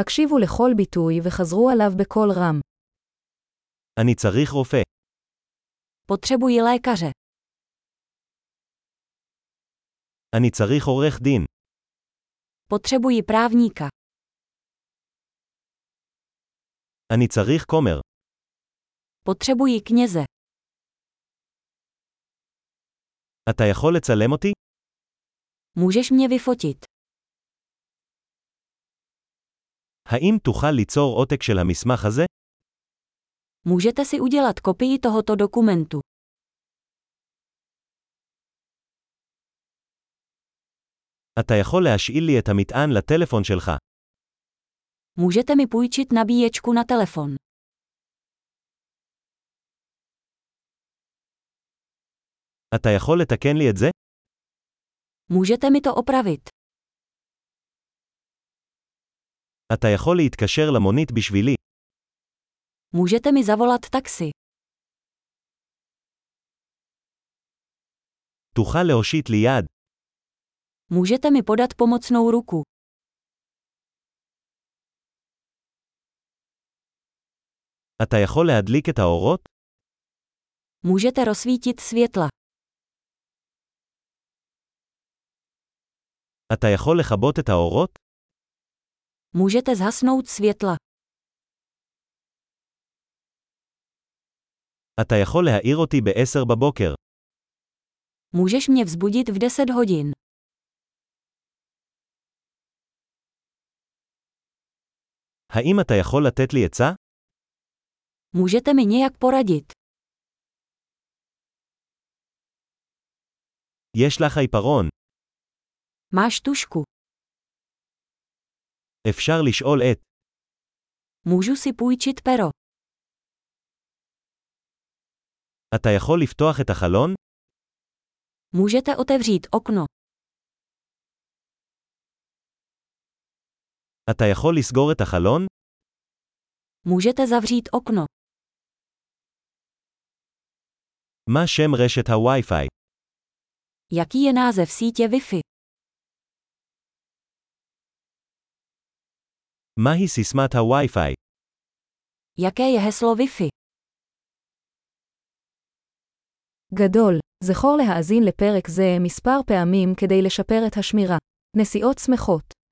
הקשיבו לכל ביטוי וחזרו עליו בקול רם. אני צריך רופא. Potřebuji lékaře. אני צריך עורך דין. Potřebuji právníka. אני צריך כומר. Potřebuji kněze. אתה יכול לצלם אותי? Můžeš mě vyfotit. האם תוכל ליצור עותק של המסמך הזה? Můžete si udělat kopii tohoto dokumentu. אתה יכול להשאיל לי את המטען לטלפון שלך. Můžete mi půjčit nabíječku na telefon. אתה יכול לתקן לי את זה? Můžete mi to opravit. אתה יכול להתקשר למונית בשבילי. Můžete mi zavolat taxi. תוכל להושיט לי יד. Můžete mi podat pomocnou ruku. אתה יכול להדליק את האורות? Můžete rozsvítit světla. אתה יכול לכבות את האורות? Můžete zhasnout světla. אתה יכול להעיר אותי ב-10 בבוקר. Můžeš mě vzbudit v 10 hodin. האם אתה יכול לתת לי עצה? Můžete mi nějak poradit. יש לך עיפרון. Máš tušku. אפשר לשאול את. Můžu si půjčit pero. אתה יכול לפתוח את החלון? Můžete otevřít okno. אתה יכול לסגור את החלון? Můžete zavřít okno. מה שם רשת הווי-פיי? Jaký je název sítě Wi-Fi? מהי סיסמת הווי-פיי? Jaké je heslo Wi-Fi? גדול, זכור להאזין לפרק זה מספר פעמים כדי לשפר את השמירה. נסיעות שמחות.